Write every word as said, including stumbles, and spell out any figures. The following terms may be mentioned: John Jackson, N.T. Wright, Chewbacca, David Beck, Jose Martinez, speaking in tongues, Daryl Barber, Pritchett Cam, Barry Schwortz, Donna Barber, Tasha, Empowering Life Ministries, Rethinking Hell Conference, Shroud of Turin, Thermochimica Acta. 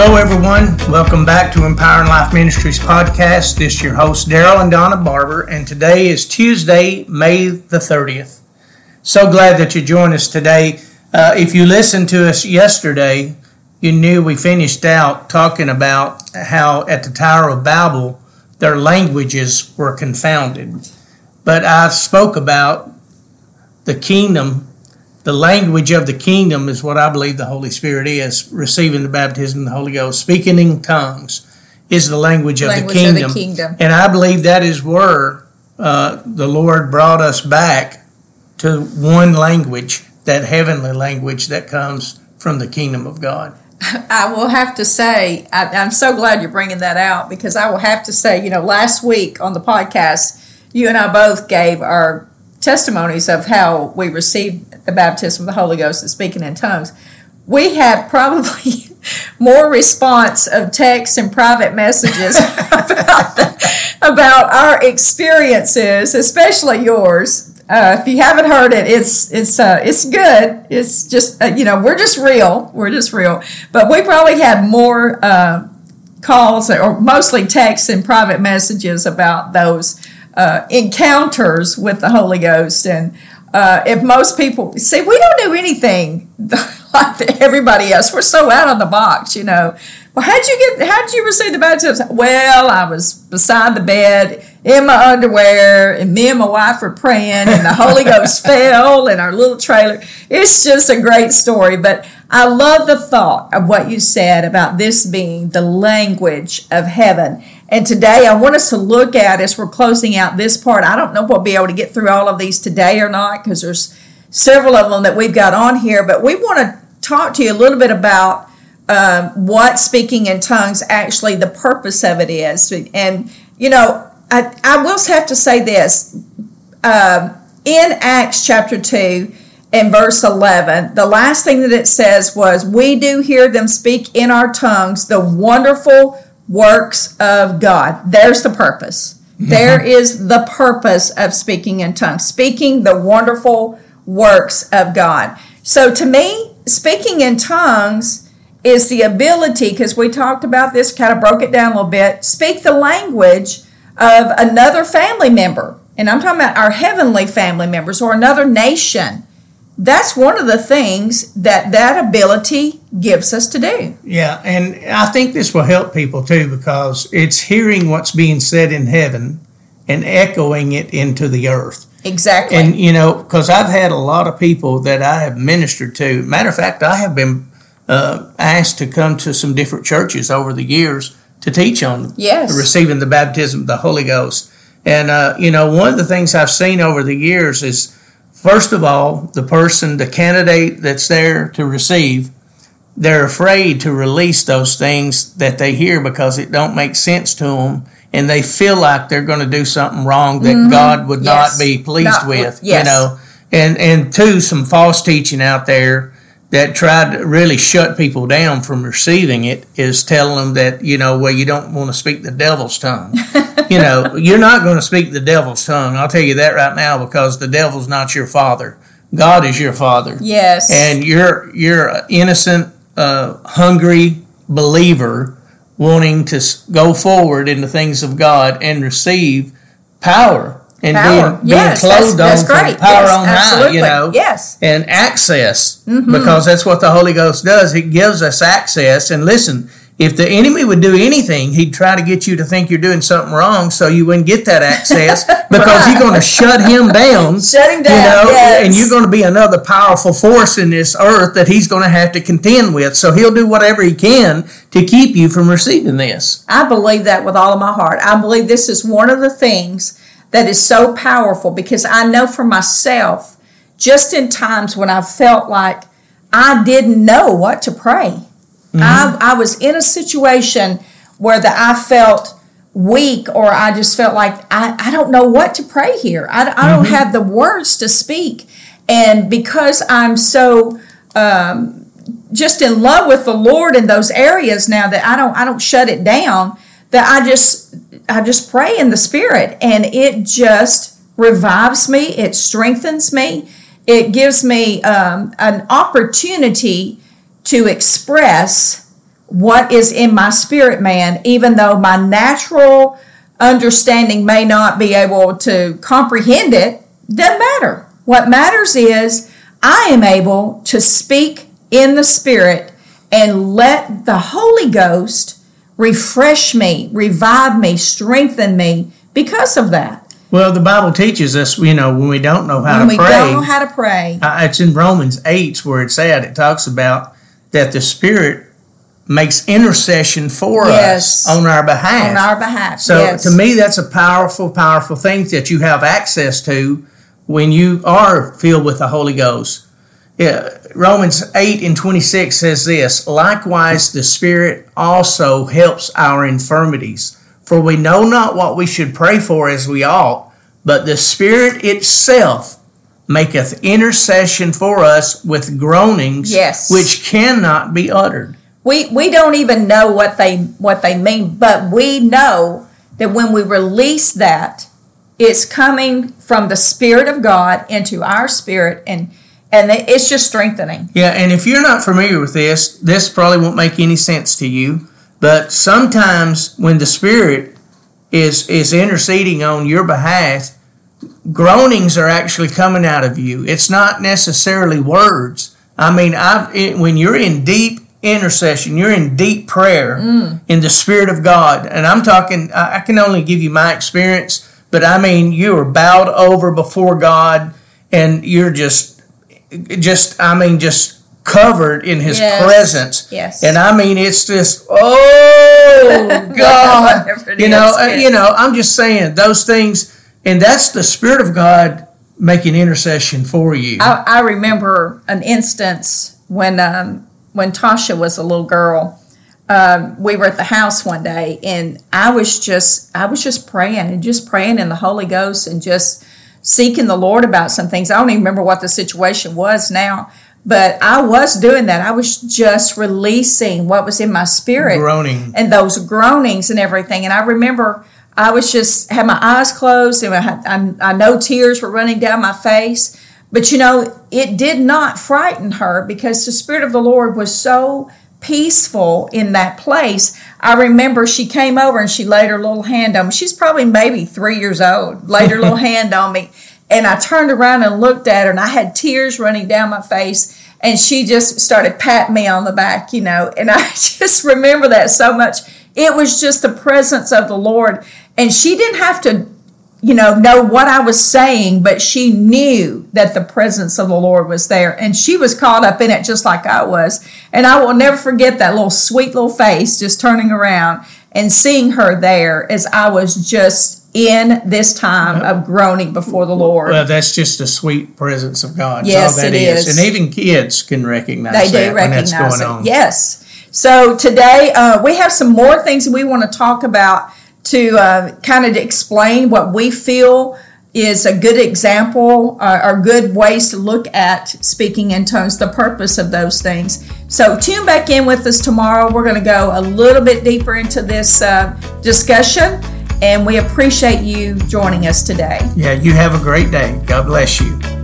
Hello everyone, welcome back to Empowering Life Ministries podcast. This is your host Daryl and Donna Barber, and today is Tuesday, May the thirtieth. So glad that you joined us today. Uh, if you listened to us yesterday, you knew we finished out talking about how at the Tower of Babel, their languages were confounded. But I spoke about the kingdom. The language of the kingdom is what I believe the Holy Spirit is, receiving the baptism of the Holy Ghost. Speaking in tongues is the language, language of, the kingdom. of the kingdom. And I believe that is where uh, the Lord brought us back to one language, that heavenly language that comes from the kingdom of God. I will have to say, I, I'm so glad you're bringing that out, because I will have to say, you know, last week on the podcast, you and I both gave our testimonies of how we received the baptism of the Holy Ghost and speaking in tongues. We have probably more response of texts and private messages about, the, about our experiences, especially yours. Uh, if you haven't heard it, it's it's uh, it's good. It's just, uh, you know, we're just real. We're just real. But we probably had more uh, calls, or mostly texts and private messages about those Uh, encounters with the Holy Ghost. And uh, if most people, see, we don't do anything like everybody else. We're so out of the box, you know. Well, how'd you get, how'd you receive the baptism? Well, I was beside the bed in my underwear, and me and my wife were praying, and the Holy Ghost fell in our little trailer. It's just a great story, but I love the thought of what you said about this being the language of heaven. And today I want us to look at, as we're closing out this part, I don't know if we'll be able to get through all of these today or not, because there's several of them that we've got on here, but we want to talk to you a little bit about um, what speaking in tongues, actually the purpose of it is. And, you know, I, I will have to say this, um, in Acts chapter two and verse eleven, the last thing that it says was, we do hear them speak in our tongues the wonderful works of God. There's the purpose. There is the purpose of speaking in tongues, speaking the wonderful works of God. So to me, speaking in tongues is the ability, because we talked about this, kind of broke it down a little bit, speak the language of another family member. And I'm talking about our heavenly family members or another nation. That's one of the things that that ability gives us to do. Yeah, and I think this will help people too, because it's hearing what's being said in heaven and echoing it into the earth. Exactly. And, you know, because I've had a lot of people that I have ministered to. Matter of fact, I have been uh, asked to come to some different churches over the years to teach on yes. receiving the baptism of the Holy Ghost. And, uh, you know, one of the things I've seen over the years is, first of all, the person, the candidate that's there to receive, they're afraid to release those things that they hear because it don't make sense to them, and they feel like they're going to do something wrong that mm-hmm. God would yes. not be pleased not, with, yes. you know. And, and two, some false teaching out there that tried to really shut people down from receiving it is telling them that, you know, well, you don't want to speak the devil's tongue. You know, you're not going to speak the devil's tongue. I'll tell you that right now, because the devil's not your father. God is your father. Yes. And you're you're an innocent, uh, hungry believer wanting to go forward in the things of God and receive power and power. being, yes, being clothed that's, that's on great. power yes, on absolutely. high, you know, yes. and access, mm-hmm. because that's what the Holy Ghost does. It gives us access. And listen, if the enemy would do anything, he'd try to get you to think you're doing something wrong so you wouldn't get that access, because right. you're going to shut him down. Shut him down, you know, yes. and you're going to be another powerful force in this earth that he's going to have to contend with. So he'll do whatever he can to keep you from receiving this. I believe that with all of my heart. I believe this is one of the things that is so powerful, because I know for myself, just in times when I felt like I didn't know what to pray. Mm-hmm. I, I was in a situation where the, I felt weak, or I just felt like I, I don't know what to pray here. I, I mm-hmm. don't have the words to speak. And because I'm so um, just in love with the Lord in those areas now, that I don't I don't shut it down, that I just I just pray in the Spirit, and it just revives me. It strengthens me. It gives me um, an opportunity to express what is in my spirit man, even though my natural understanding may not be able to comprehend it, doesn't matter. What matters is I am able to speak in the Spirit and let the Holy Ghost refresh me, revive me, strengthen me because of that. Well, the Bible teaches us, you know, when we don't know how when to pray. When we don't know how to pray. Uh, it's in Romans eight where it's at. It talks about that the Spirit makes intercession for yes. us on our behalf. On our behalf, So yes. to me, that's a powerful, powerful thing that you have access to when you are filled with the Holy Ghost. Yeah, Romans eight and twenty-six says this, "Likewise, the Spirit also helps our infirmities. For we know not what we should pray for as we ought, but the Spirit itself maketh intercession for us with groanings yes. which cannot be uttered." We we don't even know what they what they mean, but we know that when we release that, it's coming from the Spirit of God into our spirit, and and it's just strengthening. Yeah, and if you're not familiar with this, this probably won't make any sense to you. But sometimes when the Spirit is is interceding on your behalf, groanings are actually coming out of you. It's not necessarily words. I mean, I've, it, when you're in deep intercession, you're in deep prayer mm. in the Spirit of God. And I'm talking, I can only give you my experience, but I mean, you are bowed over before God and you're just, just I mean, just covered in His yes. presence. Yes. And I mean, it's just, oh, God. you know, uh, you know, I'm just saying those things. And that's the Spirit of God making intercession for you. I, I remember an instance when um, when Tasha was a little girl. Um, we were at the house one day, and I was just, I was just praying and just praying in the Holy Ghost and just seeking the Lord about some things. I don't even remember what the situation was now. But I was doing that. I was just releasing what was in my spirit. Groaning. And those groanings and everything. And I remember I was just, had my eyes closed, and I, had, I, I know tears were running down my face. But, you know, it did not frighten her because the Spirit of the Lord was so peaceful in that place. I remember she came over and she laid her little hand on me. She's probably maybe three years old, laid her little hand on me. And I turned around and looked at her, and I had tears running down my face. And she just started patting me on the back, you know. And I just remember that so much. It was just the presence of the Lord. And she didn't have to, you know, know what I was saying, but she knew that the presence of the Lord was there. And she was caught up in it just like I was. And I will never forget that little sweet little face just turning around and seeing her there as I was just in this time of groaning before the Lord. Well, that's just the sweet presence of God. Yes, all that it is. is. And even kids can recognize they that do when recognize that's going it. on. Yes. So today uh, we have some more things we want to talk about to uh, kind of explain what we feel is a good example uh, or good ways to look at speaking in tongues, the purpose of those things. So tune back in with us tomorrow. We're going to go a little bit deeper into this uh, discussion. And we appreciate you joining us today. Yeah, you have a great day. God bless you.